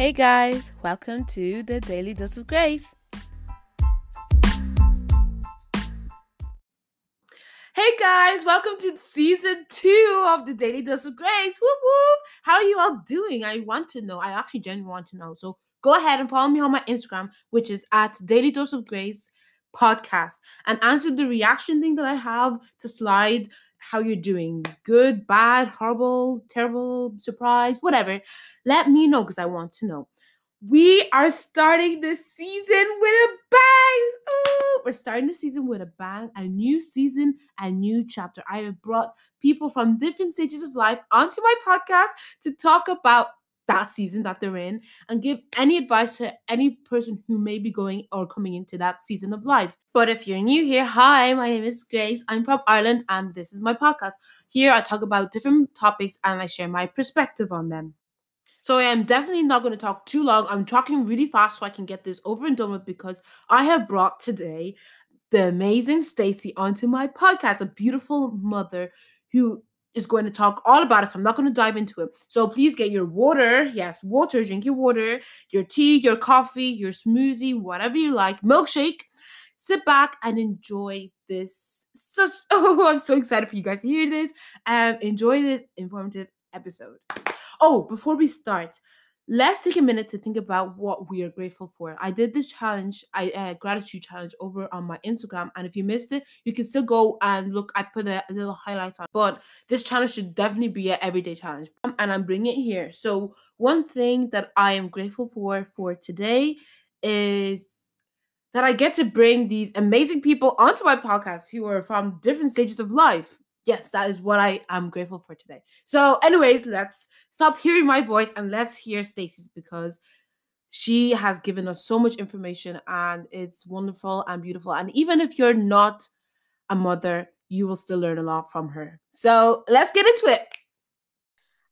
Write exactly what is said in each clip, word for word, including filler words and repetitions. Hey guys, welcome to the Daily Dose of Grace. Hey guys, welcome to season two of the Daily Dose of Grace. Whoop whoop. How are you all doing? I want to know. I actually genuinely want to know. So go ahead and follow me on my Instagram, which is at Daily Dose of Grace Podcast, and answer the reaction thing that I have to slide. How you're doing? Good, bad, horrible, terrible, surprise, whatever. Let me know because I want to know. We are starting this season with a bang. Ooh, we're starting the season with a bang, a new season, a new chapter. I have brought people from different stages of life onto my podcast to talk about that season that they're in and give any advice to any person who may be going or coming into that season of life. But if you're new here, hi, my name is Grace. I'm from Ireland and this is my podcast. Here I talk about different topics and I share my perspective on them. So I am definitely not going to talk too long. I'm talking really fast so I can get this over and done with because I have brought today the amazing Stacey onto my podcast, a beautiful mother who is going to talk all about it. So I'm not going to dive into it. So please get your water. Yes, water. Drink your water, your tea, your coffee, your smoothie, whatever you like. Milkshake. Sit back and enjoy this. Such oh, I'm so excited for you guys to hear this. Um, enjoy this informative episode. Oh, before we start, let's take a minute to think about what we are grateful for. I did this challenge, I uh, gratitude challenge over on my Instagram. And if you missed it, you can still go and look. I put a, a little highlight on. But this challenge should definitely be an everyday challenge. Um, and I'm bringing it here. So one thing that I am grateful for for today is that I get to bring these amazing people onto my podcast who are from different stages of life. Yes, that is what I am grateful for today. So anyways, let's stop hearing my voice and let's hear Stacey's because she has given us so much information and it's wonderful and beautiful. And even if you're not a mother, you will still learn a lot from her. So let's get into it.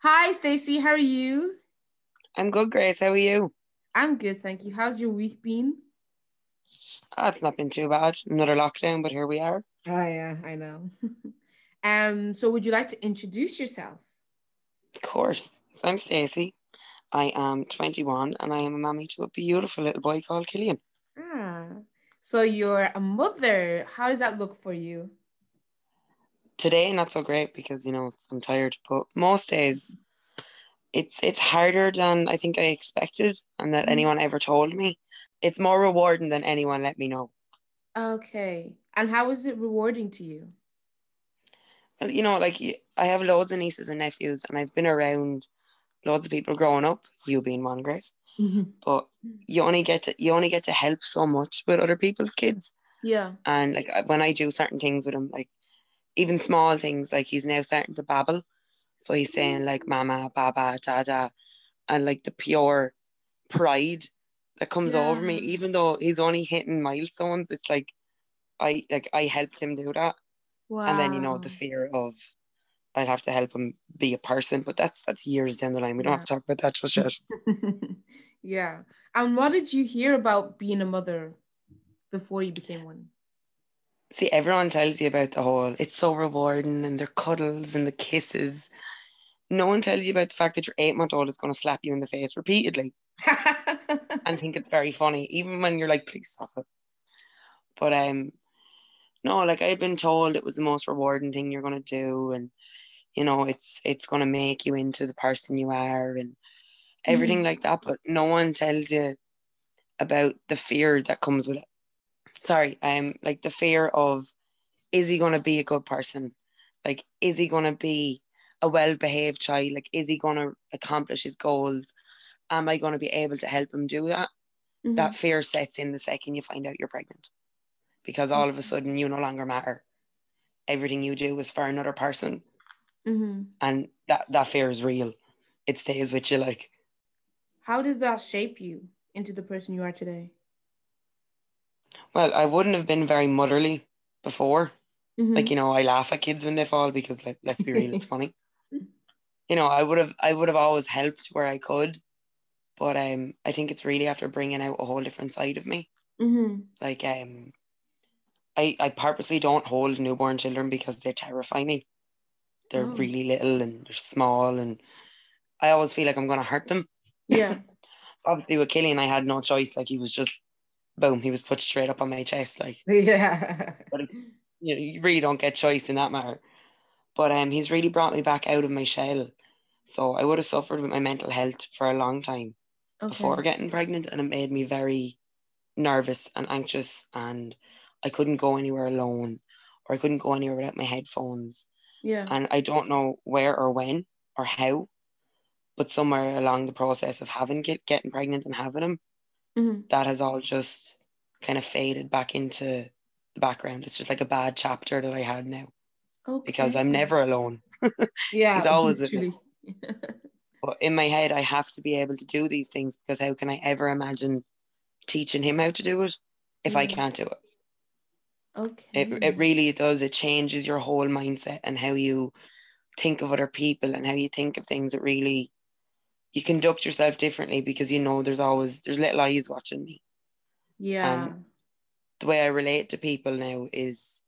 Hi, Stacey. How are you? I'm good, Grace. How are you? I'm good, thank you. How's your week been? Oh, it's not been too bad. Another lockdown, but here we are. Oh, yeah, I know. Um, so would you like to introduce yourself? Of course. So I'm Stacey. I am twenty-one and I am a mommy to a beautiful little boy called Killian. Ah, so you're a mother. How does that look for you? Today, not so great because, you know, I'm tired. But most days, it's it's harder than I think I expected and that anyone ever told me. It's more rewarding than anyone let me know. Okay. And how is it rewarding to you? You know, like, I have loads of nieces and nephews and I've been around loads of people growing up, you being one, Grace. Mm-hmm. But you only get to you only get to help so much with other people's kids. Yeah. And, like, when I do certain things with him, like, even small things, like, he's now starting to babble. So he's saying, like, mama, baba, dada. And, like, the pure pride that comes yeah. over me, even though he's only hitting milestones, it's like I, like, I helped him do that. Wow. And then, you know, the fear of I'll have to help him be a person. But that's that's years down the line. We don't yeah. have to talk about that just yet. Yeah. And what did you hear about being a mother before you became one? See, everyone tells you about the whole, it's so rewarding and their cuddles and the kisses. No one tells you about the fact that your eight-month-old is going to slap you in the face repeatedly. And think it's very funny, even when you're like, please stop it. But, um... no, like, I've been told it was the most rewarding thing you're going to do. And, you know, it's it's going to make you into the person you are and everything mm-hmm. like that. But no one tells you about the fear that comes with it. Sorry, um, like the fear of, is he going to be a good person? Like, is he going to be a well-behaved child? Like, is he going to accomplish his goals? Am I going to be able to help him do that? Mm-hmm. That fear sets in the second you find out you're pregnant. Because all of a sudden you no longer matter. Everything you do is for another person. Mm-hmm. And that, that fear is real. It stays with you, like. How did that shape you into the person you are today? Well, I wouldn't have been very motherly before. Mm-hmm. Like, you know, I laugh at kids when they fall because, like, let's be real, it's funny. You know, I would have I would have always helped where I could. But um, I think it's really after bringing out a whole different side of me. Mm-hmm. Like, um... I, I purposely don't hold newborn children because they terrify me. They're oh. really little and they're small and I always feel like I'm going to hurt them. Yeah. obviously with Killian, I had no choice. Like, he was just, boom, he was put straight up on my chest. Like, yeah. But it, you know, you really don't get choice in that matter. But um, he's really brought me back out of my shell. So I would have suffered with my mental health for a long time okay. before getting pregnant, and it made me very nervous and anxious, and I couldn't go anywhere alone, or I couldn't go anywhere without my headphones. Yeah. And I don't know where or when or how, but somewhere along the process of having get, getting pregnant and having him, mm-hmm. that has all just kind of faded back into the background. It's just like a bad chapter that I had now. Okay. Because I'm never alone. Yeah. It's always a, but in my head, I have to be able to do these things, because how can I ever imagine teaching him how to do it if yeah. I can't do it? Okay. It, it really does. It changes your whole mindset and how you think of other people and how you think of things. It really, you conduct yourself differently, because you know there's always, there's little eyes watching me. Yeah. Um, the way I relate to people now is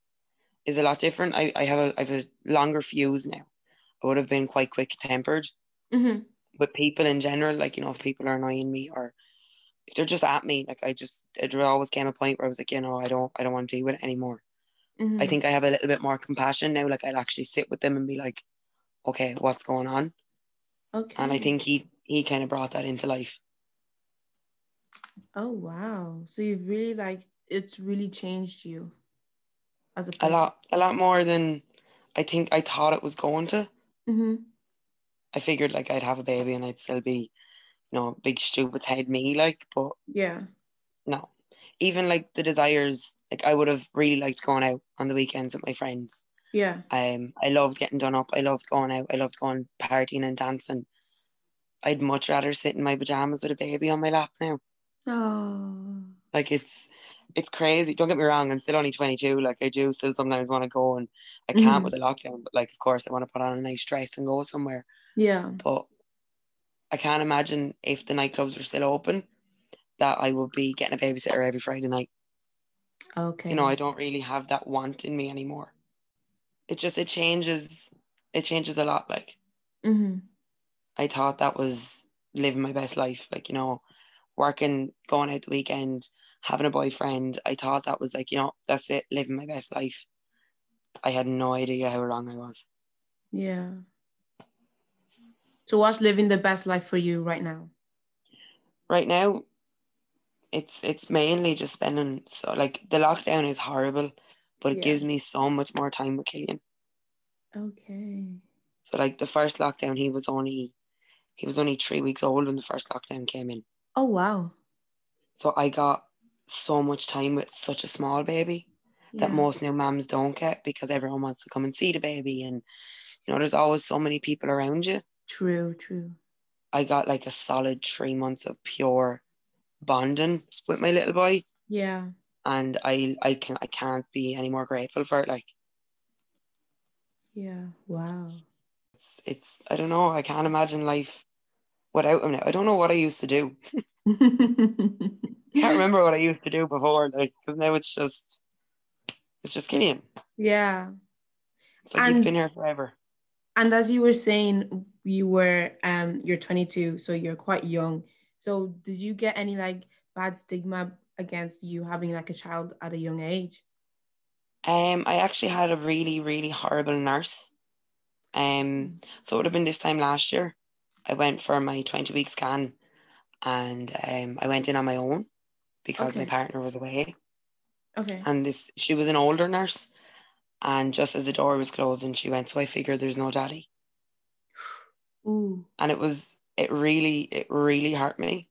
is a lot different. I, I have a I have a longer fuse now. I would have been quite quick tempered mm-hmm. with people in general. Like, you know, if people are annoying me or if they're just at me, like I just, it always came a point where I was like, you know, I don't I don't want to deal with it anymore. Mm-hmm. I think I have a little bit more compassion now. Like, I'd actually sit with them and be like, okay, what's going on? Okay. And I think he he kind of brought that into life. Oh wow. So you've really, like, it's really changed you as a person. A lot, a lot more than I think I thought it was going to. Mm-hmm. I figured like I'd have a baby and I'd still be, you know, big stupid head me, like, but yeah. No. Even like the desires, like I would have really liked going out on the weekends with my friends. Yeah. Um, I loved getting done up. I loved going out. I loved going partying and dancing. I'd much rather sit in my pajamas with a baby on my lap now. Oh. Like it's it's crazy. Don't get me wrong, I'm still only twenty-two. Like I do still sometimes want to go, and I can't mm-hmm. with the lockdown, but like of course I want to put on a nice dress and go somewhere. Yeah. But I can't imagine if the nightclubs were still open that I would be getting a babysitter every Friday night. Okay. You know, I don't really have that want in me anymore. It just, it changes, it changes a lot. Like, mm-hmm. I thought that was living my best life. Like, you know, working, going out the weekend, having a boyfriend. I thought that was like, you know, that's it, living my best life. I had no idea how wrong I was. Yeah. So what's living the best life for you right now? Right now, it's, it's mainly just spending, so like the lockdown is horrible, but it yeah. gives me so much more time with Killian. Okay. So like the first lockdown, he was only, he was only three weeks old when the first lockdown came in. Oh, wow. So I got so much time with such a small baby yeah. that most new mums don't get, because everyone wants to come and see the baby. And, you know, there's always so many people around you. True, true. I got like a solid three months of pure bonding with my little boy. Yeah. And I I can I can't be any more grateful for it. Like, yeah, wow. It's it's I don't know. I can't imagine life without him now. I don't know what I used to do. Can't remember what I used to do before, like, because now it's just it's just Killian. Yeah, it's like, and he's been here forever. And as you were saying, you were um you're twenty-two, so you're quite young. So did you get any like bad stigma against you having like a child at a young age? Um, I actually had a really, really horrible nurse. Um, so it would have been this time last year. I went for my twenty-week scan, and um, I went in on my own because okay. my partner was away. Okay. And this, she was an older nurse, and just as the door was closing, she went, so I figured there's no daddy. Ooh. And it was, it really, it really hurt me.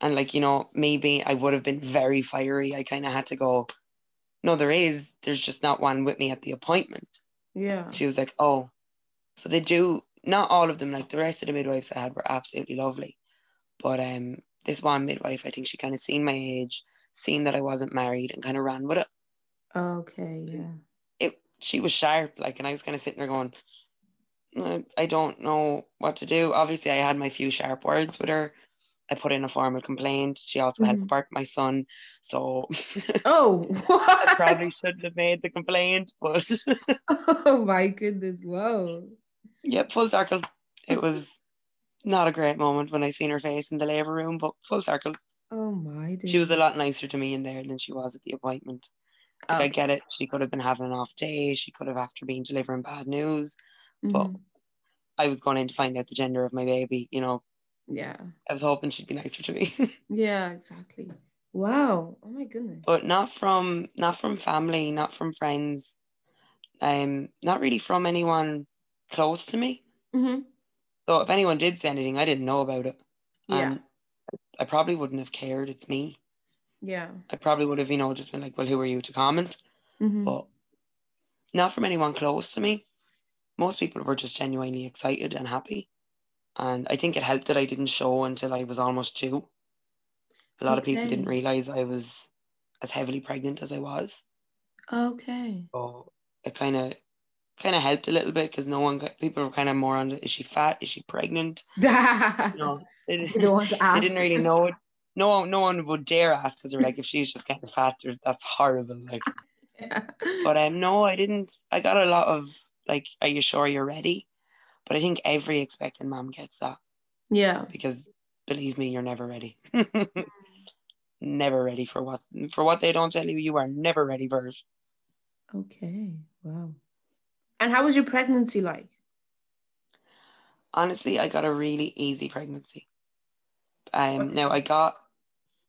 And like, you know, maybe I would have been very fiery. I kind of had to go, no, there is. There's just not one with me at the appointment. Yeah. She was like, oh. So they do, not all of them, like the rest of the midwives I had were absolutely lovely. But um, this one midwife, I think she kind of seen my age, seen that I wasn't married, and kind of ran with it. Okay, yeah. It. She was sharp, like, and I was kind of sitting there going, I don't know what to do. Obviously, I had my few sharp words with her. I put in a formal complaint. She also mm-hmm. helped birth my son. So oh, what? I probably shouldn't have made the complaint, but oh my goodness, whoa. Yep, full circle. It was not a great moment when I seen her face in the labour room, but full circle. Oh my dear. She was a lot nicer to me in there than she was at the appointment. Like, oh. I get it. She could have been having an off day. She could have, after being delivering bad news. Mm-hmm. But I was going in to find out the gender of my baby, you know. Yeah. I was hoping she'd be nicer to me. Yeah, exactly. Wow. Oh my goodness. But not from not from family, not from friends, um, not really from anyone close to me. Mm-hmm. So if anyone did say anything, I didn't know about it. Yeah. Um, I probably wouldn't have cared. It's me. Yeah. I probably would have, you know, just been like, well, who are you to comment? Mm-hmm. But not from anyone close to me. Most people were just genuinely excited and happy. And I think it helped that I didn't show until I was almost due. A lot okay. of people didn't realise I was as heavily pregnant as I was. Okay. So it kind of kind of helped a little bit, because no one, people were kind of more on the, is she fat? Is she pregnant? No, they didn't, no one to ask. They didn't really know it. No, no one would dare ask, because they're like, if she's just getting fat, that's horrible. Like, yeah. But um, no, I didn't. I got a lot of like, are you sure you're ready? But I think every expectant mom gets that. Yeah. Because believe me, you're never ready. Never ready for what for what they don't tell you. You are never ready for it. Okay. Wow. And how was your pregnancy like? Honestly, I got a really easy pregnancy. Um, okay. Now I got,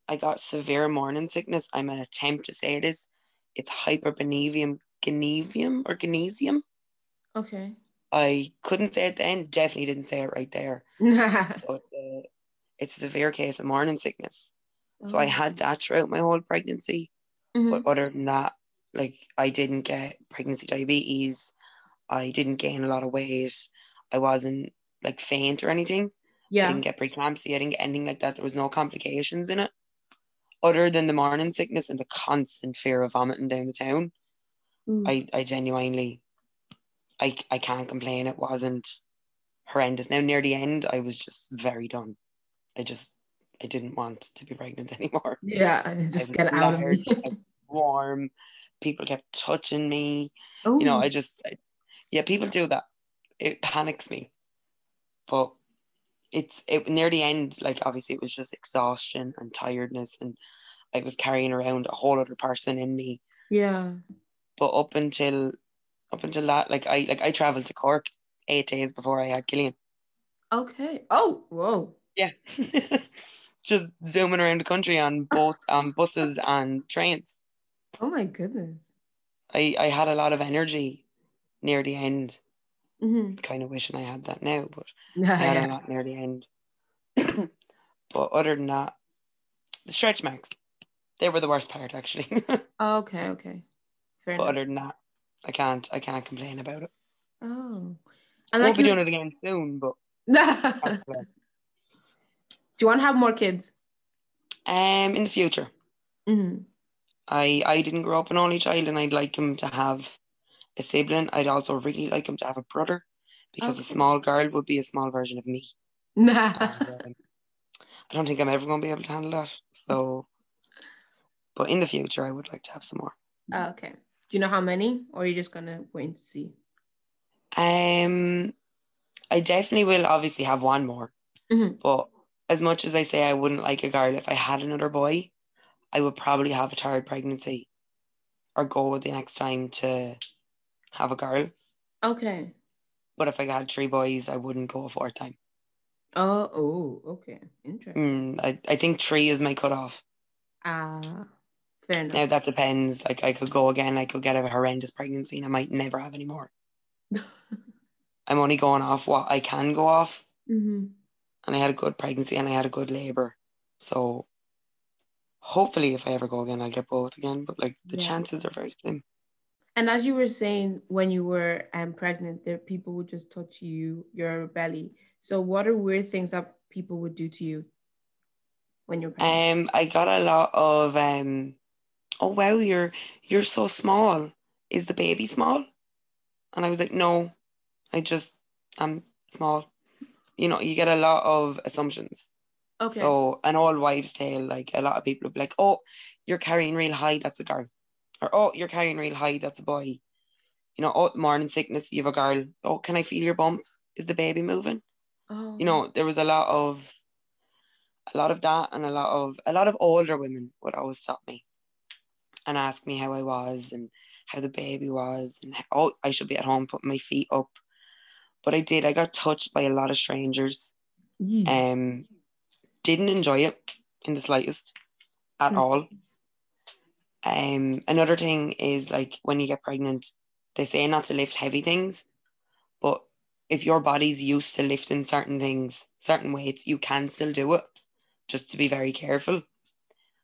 I got severe morning sickness. I'm an attempt to say this. It's hyperbenevium, gynesium or gynesium. Okay. I couldn't say it then. Definitely didn't say it right there. So it's a, it's a severe case of morning sickness. Oh. So I had that throughout my whole pregnancy. Mm-hmm. But other than that, like, I didn't get pregnancy diabetes. I didn't gain a lot of weight. I wasn't like faint or anything. Yeah. I didn't get preeclampsia. I didn't get anything like that. There was no complications in it, other than the morning sickness and the constant fear of vomiting down the town. Mm. I, I genuinely, I, I can't complain. It wasn't horrendous. Now, near the end, I was just very done. I just, I didn't want to be pregnant anymore. Yeah, I just I get out of me. I was warm. People kept touching me. Ooh. You know, I just, I, yeah, people do that. It panics me. But it's it near the end, like, obviously it was just exhaustion and tiredness, and I was carrying around a whole other person in me. Yeah. But up until up until that, like I like I travelled to Cork eight days before I had Killian. Okay. Oh, whoa. Yeah. Just zooming around the country on both on buses and trains. Oh my goodness. I, I had a lot of energy near the end. Mm-hmm. Kind of wishing I had that now, but I had yeah. a lot near the end. But other than that, the stretch marks, they were the worst part, actually. Oh, okay, okay. Fair but enough. Other than that, I can't, I can't complain about it. Oh, and won't be doing it again soon. But do you want to have more kids? Um, in the future. Mm-hmm. I I didn't grow up an only child, and I'd like him to have a sibling. I'd also really like him to have a brother, because okay. a small girl would be a small version of me. Nah. And, um, I don't think I'm ever going to be able to handle that. So, but in the future, I would like to have some more. Oh, okay. Do you know how many, or are you just going to wait and see? Um, I definitely will obviously have one more. Mm-hmm. But as much as I say I wouldn't like a girl, if I had another boy, I would probably have a third pregnancy or go the next time to have a girl. Okay. But if I had three boys, I wouldn't go a fourth time. Oh, oh, okay. Interesting. Mm, I, I think three is my cutoff. Ah, uh, fair enough. Now, that depends. Like, I could go again. I could get a horrendous pregnancy and I might never have any more. I'm only going off what I can go off. Mm-hmm. And I had a good pregnancy and I had a good labour. So, hopefully, if I ever go again, I'll get both again. But, like, the yeah. chances are very slim. And as you were saying, when you were um, pregnant, there people would just touch you, your belly. So what are weird things that people would do to you when you're pregnant? Um, I got a lot of, um, oh, wow, you're you're so small. Is the baby small? And I was like, no, I just, I'm small. You know, you get a lot of assumptions. Okay. So an old wives' tale, like a lot of people would be like, oh, you're carrying real high, that's a girl. Or, oh, you're carrying real high, that's a boy. You know, oh, morning sickness, you have a girl. Oh, can I feel your bump? Is the baby moving? Oh. You know, there was a lot of a lot of that, and a lot of a lot of older women would always stop me and ask me how I was and how the baby was, and how, oh, I should be at home putting my feet up. But I did. I got touched by a lot of strangers. Mm. Um, didn't enjoy it in the slightest at mm. all. Um, another thing is, like, when you get pregnant, they say not to lift heavy things, but if your body's used to lifting certain things, certain weights, you can still do it, just to be very careful.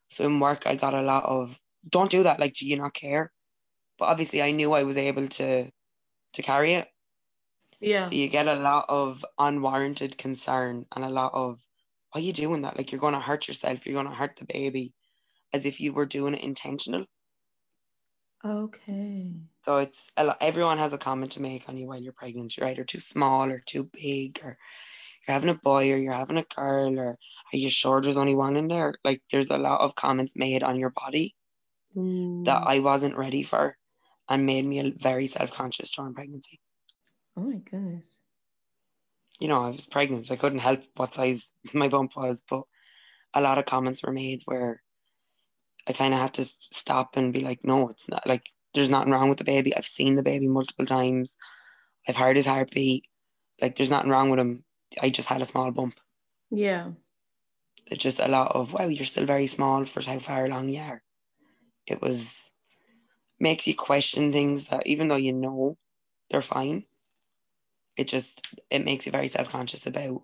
So in work, I got a lot of, don't do that, like, do you not care? But obviously I knew I was able to to carry it. Yeah. So you get a lot of unwarranted concern and a lot of, why are you doing that? Like, you're going to hurt yourself, you're going to hurt the baby, as if you were doing it intentional. Okay. So it's a lot, everyone has a comment to make on you while you're pregnant. You're either too small or too big, or you're having a boy or you're having a girl, or are you sure there's only one in there? Like, there's a lot of comments made on your body mm. that I wasn't ready for, and made me very self-conscious during pregnancy. Oh my goodness. You know, I was pregnant, so I couldn't help what size my bump was, but a lot of comments were made where I kind of had to stop and be like, no, it's not, like, there's nothing wrong with the baby. I've seen the baby multiple times. I've heard his heartbeat. Like, there's nothing wrong with him. I just had a small bump. Yeah. It's just a lot of, wow, you're still very small for how far along you are. It was, makes you question things that, even though you know they're fine, it just, it makes you very self-conscious about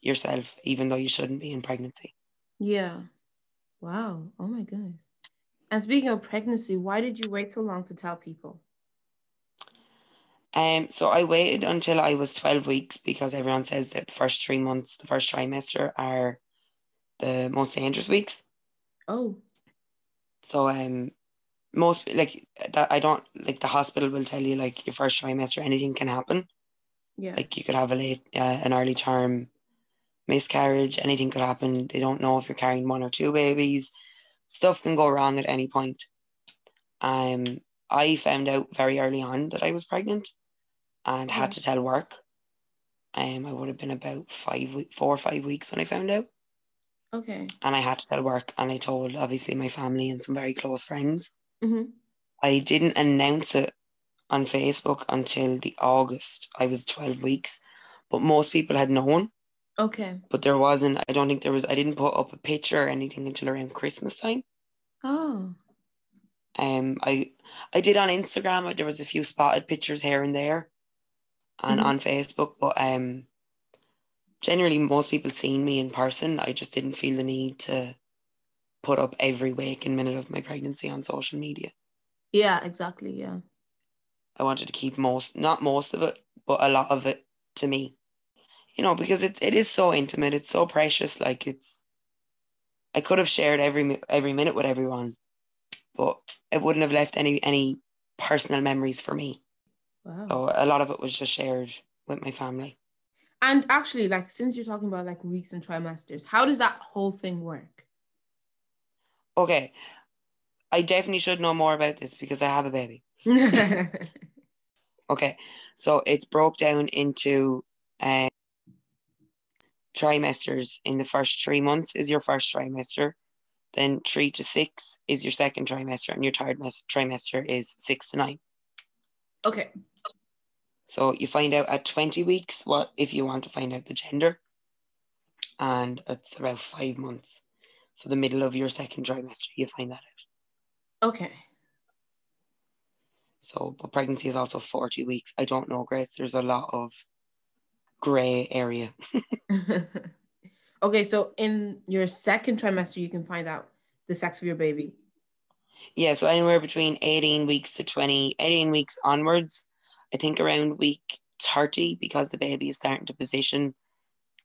yourself, even though you shouldn't be in pregnancy. Yeah. Wow. Oh my goodness. And speaking of pregnancy, why did you wait so long to tell people? Um, so I waited until I was twelve weeks, because everyone says that the first three months, the first trimester, are the most dangerous weeks. Oh. So um, most, like, that I don't, like, the hospital will tell you, like, your first trimester, anything can happen. Yeah. Like, you could have a late, uh, an early term, miscarriage, anything could happen. They don't know if you're carrying one or two babies. Stuff can go wrong at any point. Um, I found out very early on that I was pregnant, and mm-hmm. had to tell work. Um, I would have been about five, four or five weeks when I found out. Okay. And I had to tell work, and I told, obviously, my family and some very close friends. Mm-hmm. I didn't announce it on Facebook until the August. I was twelve weeks, but most people had known. Okay. But there wasn't, I don't think there was, I didn't put up a picture or anything until around Christmas time. Oh. Um, I I did on Instagram, there was a few spotted pictures here and there, and mm-hmm. on Facebook, but um, generally most people seen me in person. I just didn't feel the need to put up every waking minute of my pregnancy on social media. Yeah, exactly, yeah. I wanted to keep most, not most of it, but a lot of it to me. You know, because it it is so intimate, it's so precious. Like, it's, I could have shared every every minute with everyone, but it wouldn't have left any any personal memories for me. Wow. So a lot of it was just shared with my family. And actually, like, since you're talking about, like, weeks and trimesters, how does that whole thing work? Okay, I definitely should know more about this because I have a baby. Okay, so it's broke down into um, trimesters. In the first three months is your first trimester, then three to six is your second trimester, and your third mes- trimester is six to nine. Okay. So you find out at twenty weeks what, if you want to find out the gender, and it's about five months. So the middle of your second trimester, you find that out. Okay. So, but pregnancy is also forty weeks. I don't know, Grace. There's a lot of gray area. Okay, so in your second trimester you can find out the sex of your baby. Yeah, so anywhere between eighteen weeks to twenty, eighteen weeks onwards, I think around week thirty, because the baby is starting to position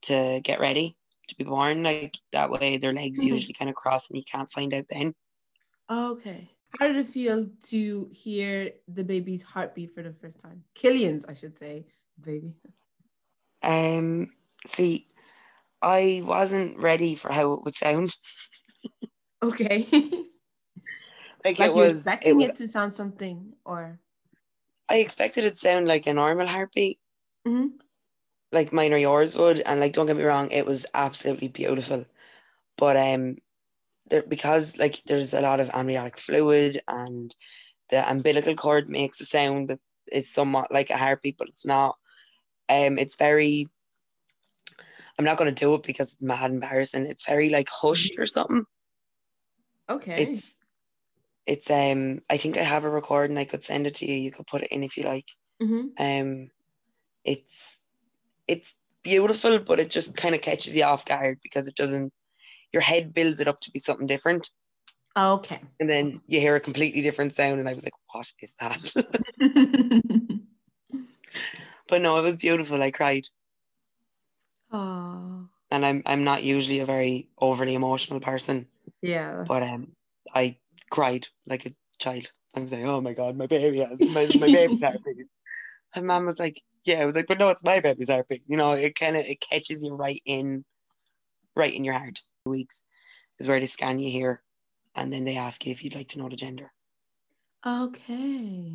to get ready to be born, like, that way their legs mm-hmm. usually kind of cross and you can't find out then. Okay. How did it feel to hear the baby's heartbeat for the first time? Killian's, I should say, baby. Um, see, I wasn't ready for how it would sound. Okay. Like, like it you was expecting it, would, it to sound something, or I expected it to sound like a normal heartbeat. Mm-hmm. like mine or yours would. And like, don't get me wrong, it was absolutely beautiful. But um, there, because like there's a lot of amniotic fluid and the umbilical cord makes a sound that is somewhat like a heartbeat, but it's not. Um, it's very, I'm not going to do it because it's mad embarrassing. It's very like hushed or something. Okay. It's, it's, um, I think I have a recording. I could send it to you. You could put it in if you like. Mm-hmm. Um, it's, it's beautiful, but it just kind of catches you off guard because it doesn't, your head builds it up to be something different. Okay. And then you hear a completely different sound. And I was like, what is that? But no, it was beautiful. I cried. Oh. And I'm I'm not usually a very overly emotional person. Yeah. But um, I cried like a child. I was like, oh my God, my baby has, my, my baby's heartbeat. And mom was like, yeah, I was like, but no, it's my baby's heartbeat. You know, it kind of, it catches you right in, right in your heart. Weeks is where they scan you here. And then they ask you if you'd like to know the gender. Okay.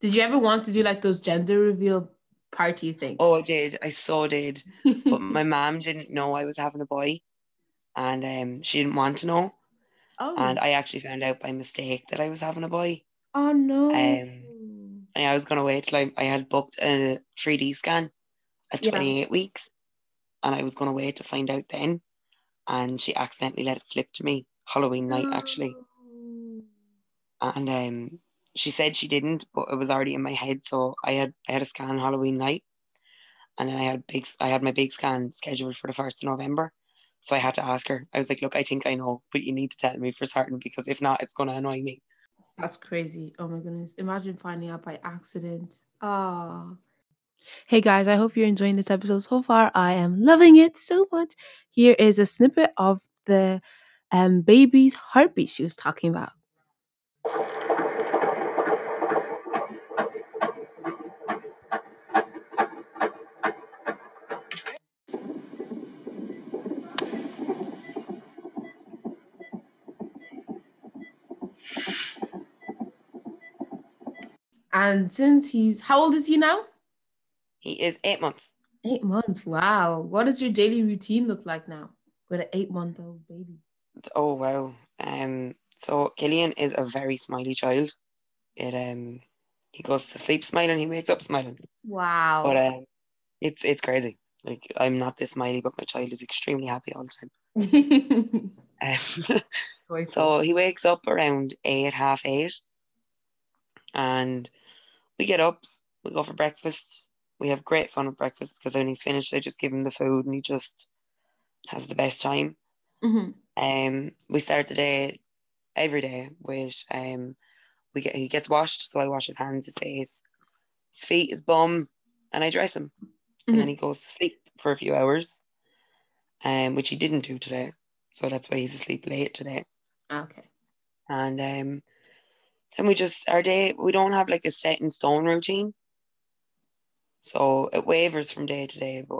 Did you ever want to do like those gender reveal party things? Oh, I did. I so did. But my mom didn't know I was having a boy, and um, she didn't want to know. Oh. And I actually found out by mistake that I was having a boy. Oh no. Um, and I was gonna wait till I, I had booked a three D scan at twenty-eight yeah. weeks, and I was gonna wait to find out then. And she accidentally let it slip to me Halloween night oh. actually. And um. She said she didn't, but it was already in my head. So I had I had a scan Halloween night, and then I had big I had my big scan scheduled for the first of November. So I had to ask her. I was like, "Look, I think I know, but you need to tell me for certain because if not, it's going to annoy me." That's crazy! Oh my goodness! Imagine finding out by accident. Ah. Hey guys, I hope you're enjoying this episode so far. I am loving it so much. Here is a snippet of the um baby's heartbeat she was talking about. And since he's, how old is he now? He is eight months. Eight months, wow. What does your daily routine look like now with an eight-month-old baby? Oh, wow. Um, so Killian is a very smiley child. It um, he goes to sleep smiling, he wakes up smiling. Wow. But um, it's it's crazy. Like, I'm not this smiley, but my child is extremely happy all the time. um, so he wakes up around eight, half eight. And we get up, we go for breakfast. We have great fun at breakfast because when he's finished, I just give him the food and he just has the best time. Mm-hmm. Um, we start the day every day with um, we get he gets washed, so I wash his hands, his face, his feet, his bum, and I dress him. Mm-hmm. And then he goes to sleep for a few hours, um, which he didn't do today, so that's why he's asleep late today. Okay. And um. Then we just, our day, we don't have like a set in stone routine. So it wavers from day to day. But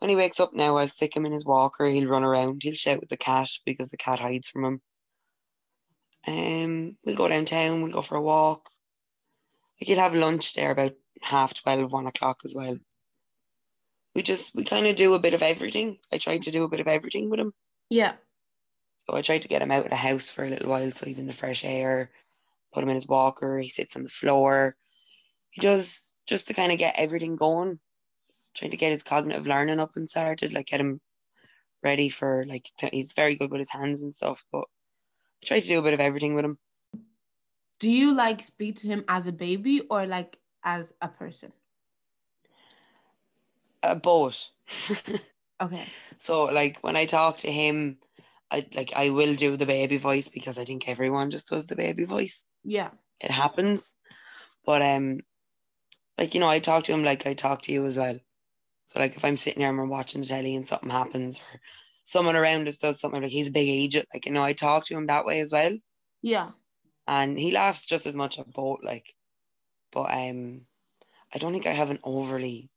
when he wakes up now, I'll stick him in his walker. He'll run around. He'll shout at the cat because the cat hides from him. Um, we'll go downtown. We'll go for a walk. Like he'll have lunch there about half twelve, one o'clock as well. We just, we kind of do a bit of everything. I try to do a bit of everything with him. Yeah. So I tried to get him out of the house for a little while so he's in the fresh air. Put him in his walker, he sits on the floor. He does, just to kind of get everything going, trying to get his cognitive learning up and started, like get him ready for, like, t- he's very good with his hands and stuff, but I try to do a bit of everything with him. Do you, like, speak to him as a baby or, like, as a person? Uh, both. Okay. So, like, when I talk to him, I like I will do the baby voice because I think everyone just does the baby voice. Yeah. It happens. But um like you know, I talk to him like I talk to you as well. So like if I'm sitting here and we're watching the telly and something happens or someone around us does something, like he's a big agent, like you know, I talk to him that way as well. Yeah. And he laughs just as much at both, like but um I don't think I have an overly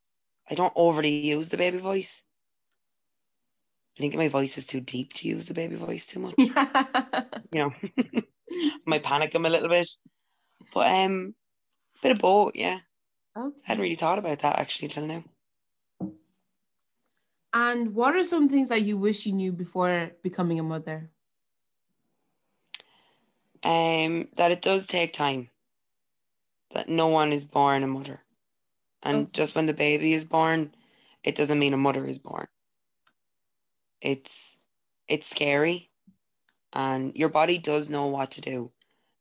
I don't overly use the baby voice. I think my voice is too deep to use the baby voice too much. You know, I might panic him a little bit. But um, a bit of both, yeah. Okay. I hadn't really thought about that actually until now. And what are some things that you wish you knew before becoming a mother? Um, that it does take time. That no one is born a mother. And oh. just when the baby is born, it doesn't mean a mother is born. It's it's scary. And your body does know what to do.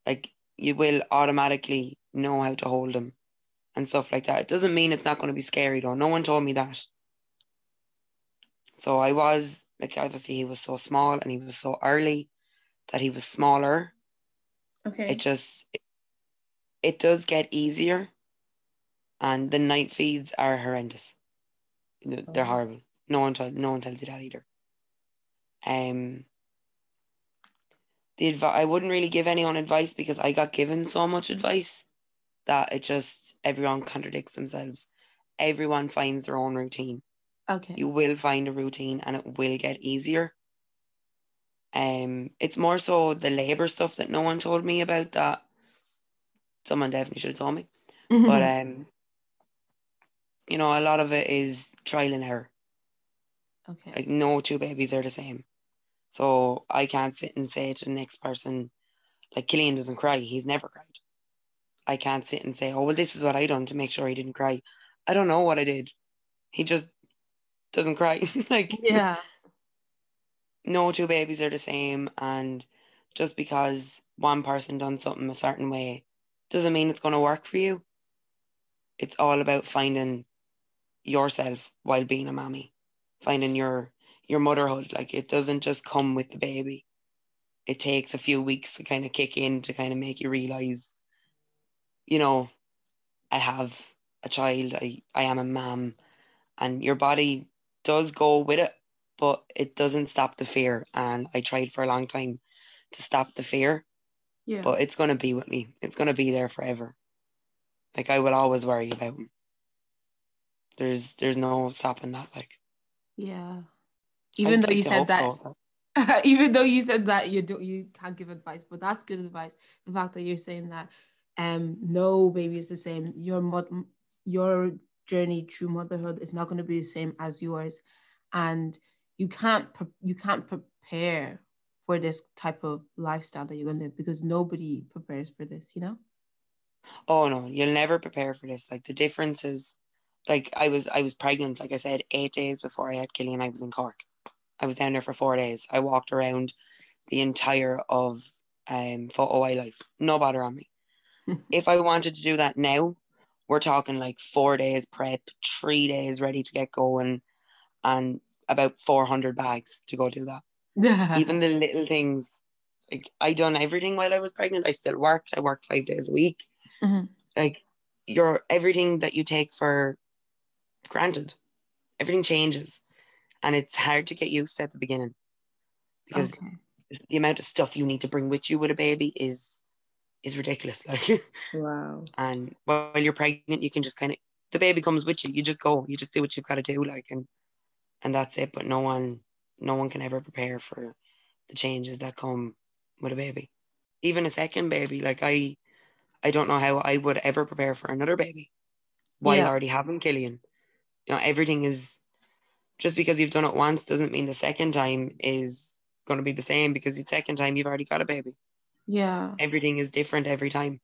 Like, you will automatically know how to hold them and stuff like that. It doesn't mean it's not going to be scary, though. No one told me that. So I was, like, obviously he was so small and he was so early that he was smaller. Okay. It just, it, it does get easier. And the night feeds are horrendous. They're oh. horrible. No one, t- no one tells you that either. Um... The adv- I wouldn't really give anyone advice because I got given so much advice that it just, everyone contradicts themselves. Everyone finds their own routine. Okay. You will find a routine and it will get easier. Um, it's more so the labour stuff that no one told me about that someone definitely should have told me. Mm-hmm. But, um, you know, a lot of it is trial and error. Okay. Like, no two babies are the same. So I can't sit and say to the next person, like, Killian doesn't cry. He's never cried. I can't sit and say, oh, well, this is what I done to make sure he didn't cry. I don't know what I did. He just doesn't cry. Like, yeah. No two babies are the same. And just because one person done something a certain way doesn't mean it's going to work for you. It's all about finding yourself while being a mommy, finding your... your motherhood. Like, it doesn't just come with the baby. It takes a few weeks to kind of kick in, to kind of make you realize, you know, I have a child, I, I am a mom, and your body does go with it, but it doesn't stop the fear. And I tried for a long time to stop the fear, yeah, but it's going to be with me. It's going to be there forever. Like, I will always worry about him. There's, there's no stopping that, like. Yeah. Even I'd though like you said that, so. even though you said that you don't, you can't give advice, but that's good advice. The fact that you're saying that, um, no baby is the same. Your mod- your journey through motherhood is not going to be the same as yours, and you can't pre- you can't prepare for this type of lifestyle that you're going to live, because nobody prepares for this, you know. Oh no, you'll never prepare for this. Like, the difference is, like, I was I was pregnant. Like I said, eight days before I had Killian, I was in Cork. I was down there for four days. I walked around the entire of um, Photo I Life. No bother on me. If I wanted to do that now, we're talking like four days prep, three days ready to get going, and about four hundred bags to go do that. Even the little things. Like, I done everything while I was pregnant. I still worked. I worked five days a week. Mm-hmm. Like, your everything that you take for granted, everything changes. And it's hard to get used to at the beginning, because okay. the amount of stuff you need to bring with you with a baby is is ridiculous. Like, wow. And while you're pregnant, you can just kind of, the baby comes with you. You just go. You just do what you've got to do. Like, and and that's it. But no one, no one can ever prepare for the changes that come with a baby. Even a second baby. Like, I, I don't know how I would ever prepare for another baby while yeah. already having Killian. You know, everything is. Just because you've done it once doesn't mean the second time is going to be the same, because the second time you've already got a baby. Yeah. Everything is different every time.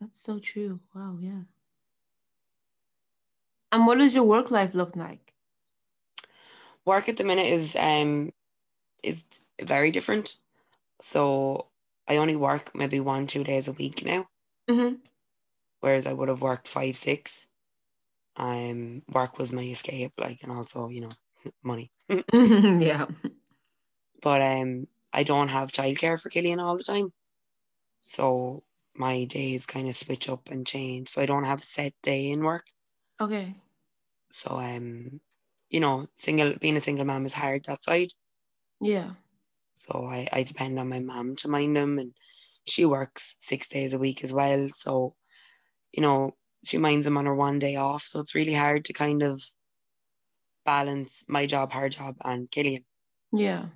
That's so true. Wow, yeah. And what does your work life look like? Work at the minute is um is very different. So I only work maybe one, two days a week now. Mm-hmm. Whereas I would have worked five, six. Um, work was my escape, like, and also, you know, money. Yeah. But um, I don't have childcare for Killian all the time, so my days kind of switch up and change. So I don't have a set day in work. Okay. So um, you know, single being a single mom is hard that side. Yeah. So I I depend on my mom to mind them, and she works six days a week as well. So, you know. She minds him on her one day off, so it's really hard to kind of balance my job, her job, and Killian. Yeah.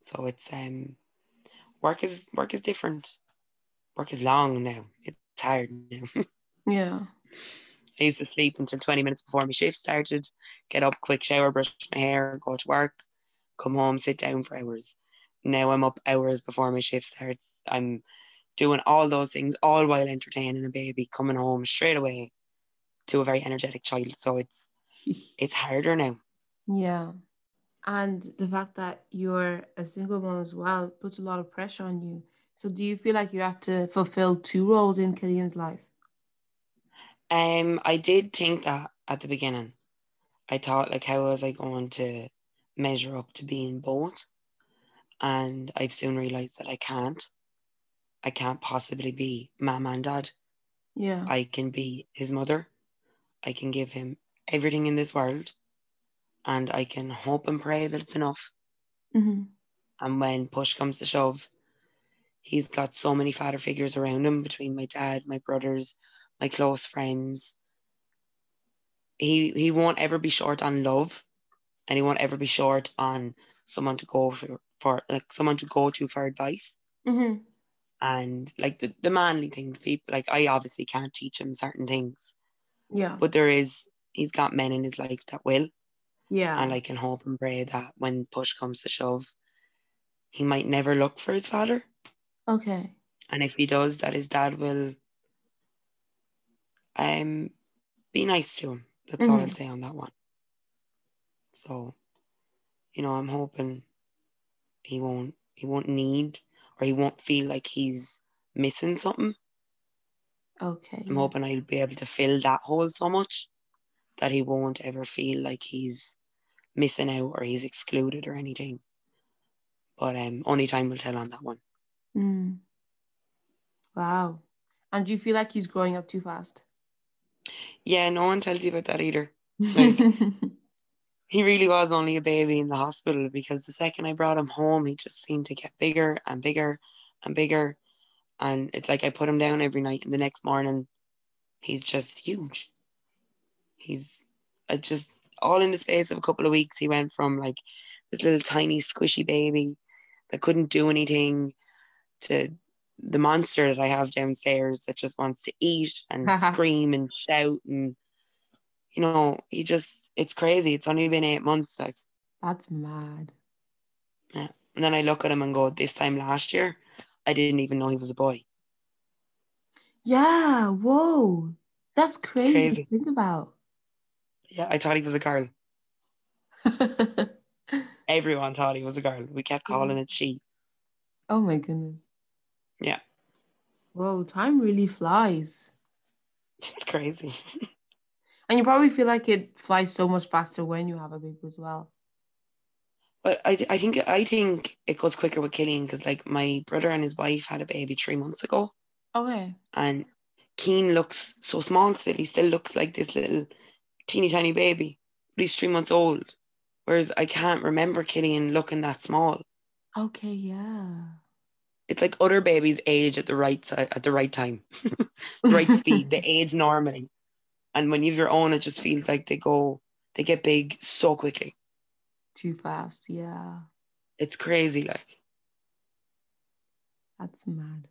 So it's um, work is work is different. Work is long now. It's hard now. Yeah. I used to sleep until twenty minutes before my shift started, get up, quick shower, brush my hair, go to work, come home, sit down for hours. Now I'm up hours before my shift starts. I'm doing all those things, all while entertaining a baby, coming home straight away to a very energetic child. So it's it's harder now. Yeah. And the fact that you're a single mom as well puts a lot of pressure on you. So do you feel like you have to fulfill two roles in Killian's life? Um, I did think that at the beginning. I thought, like, how was I going to measure up to being both? And I've soon realised that I can't. I can't possibly be mom and dad. Yeah. I can be his mother. I can give him everything in this world. And I can hope and pray that it's enough. Mm-hmm. And when push comes to shove, he's got so many father figures around him, between my dad, my brothers, my close friends. He he won't ever be short on love, and he won't ever be short on someone to go for, for like someone to go to for advice. Mm-hmm. And like the, the manly things, people like I obviously can't teach him certain things. Yeah. But there is, he's got men in his life that will. Yeah. And I can hope and pray that when push comes to shove, he might never look for his father. Okay. And if he does, that his dad will um be nice to him. That's mm-hmm. all I'll say on that one. So, you know, I'm hoping he won't he won't need, or he won't feel like he's missing something. Okay. I'm hoping I'll be able to fill that hole so much that he won't ever feel like he's missing out or he's excluded or anything. But um, only time will tell on that one. Mm. Wow. And do you feel like he's growing up too fast? Yeah, no one tells you about that either. Like, he really was only a baby in the hospital, because the second I brought him home, he just seemed to get bigger and bigger and bigger. And it's like I put him down every night, and the next morning, he's just huge. He's uh, just all in the space of a couple of weeks. He went from like this little tiny squishy baby that couldn't do anything to the monster that I have downstairs that just wants to eat and scream and shout. And, you know, he just, it's crazy. It's only been eight months. Like, that's mad. Yeah. And then I look at him and go, this time last year, I didn't even know he was a boy. Yeah. Whoa. That's crazy, crazy. to think about. Yeah, I thought he was a girl. Everyone thought he was a girl. We kept calling it she. Oh my goodness. Yeah. Whoa, time really flies. It's crazy. And you probably feel like it flies so much faster when you have a baby as well. But I, I think I think it goes quicker with Killian, because like my brother and his wife had a baby three months ago. Okay. And Keen looks so small still. He still looks like this little teeny tiny baby, but he's three months old. Whereas I can't remember Killian looking that small. Okay, yeah. It's like other babies age at the right side, at the right time, the right speed. They age normally, and when you've your own, it just feels like they go, they get big so quickly. Too fast, yeah. It's crazy, like. That's mad.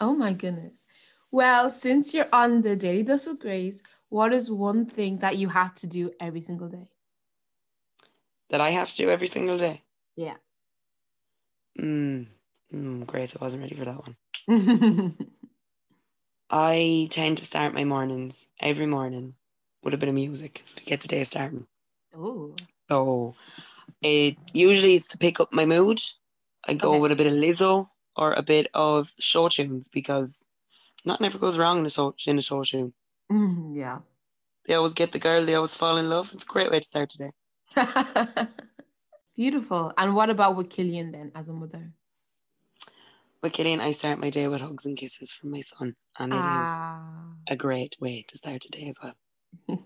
Oh my goodness. Well, since you're on the Daily Dose of Grace, what is one thing that you have to do every single day? That I have to do every single day? Yeah. Mm, mm, great, I wasn't ready for that one. I tend to start my mornings, every morning, with a bit of music to get the day started. Oh. So, it, usually it's to pick up my mood. I go okay. with a bit of Lizzo or a bit of show tunes, because nothing ever goes wrong in a show, in a show tune. Mm, yeah. They always get the girl, they always fall in love. It's a great way to start today. Beautiful. And what about with Killian then, as a mother? With Killian, I start my day with hugs and kisses from my son, and ah. it is a great way to start a day as well.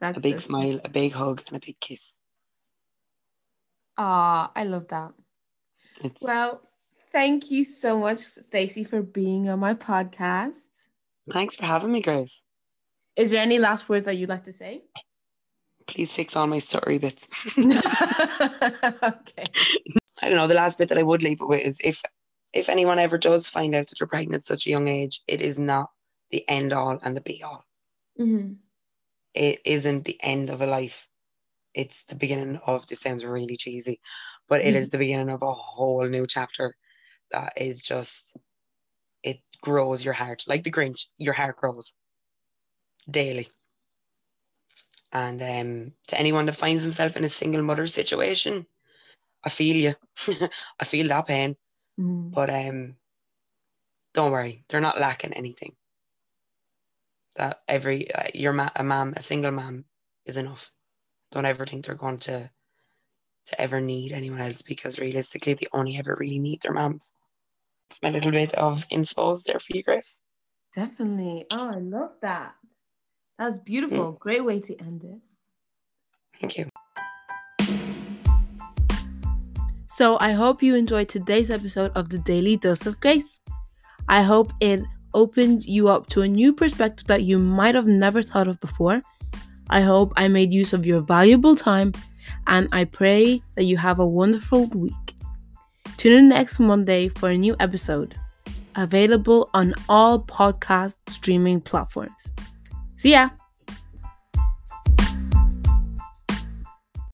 That's a big so smile, a big hug, and a big kiss. Ah, I love that. It's... Well, thank you so much, Stacey, for being on my podcast. Thanks for having me, Grace. Is there any last words that you'd like to say? Please fix all my stuttery bits. Okay. I don't know. The last bit that I would leave it with is if if anyone ever does find out that they're pregnant at such a young age, it is not the end all and the be all. Mm-hmm. It isn't the end of a life. It's the beginning of, this sounds really cheesy, but it mm-hmm. is the beginning of a whole new chapter that is just, it grows your heart. Like the Grinch, your heart grows daily. And um, to anyone that finds himself in a single mother situation, I feel you. I feel that pain. Mm-hmm. But um, don't worry, they're not lacking anything. That every uh, your ma- a mom, a single mom, is enough. Don't ever think they're going to to ever need anyone else, because realistically, they only ever really need their moms. A little bit of infos there for you, Grace. Definitely. Oh, I love that. That's beautiful. Mm. Great way to end it. Thank you. So I hope you enjoyed today's episode of the Daily Dose of Grace. I hope it opened you up to a new perspective that you might have never thought of before. I hope I made use of your valuable time, and I pray that you have a wonderful week. Tune in next Monday for a new episode, available on all podcast streaming platforms. See ya!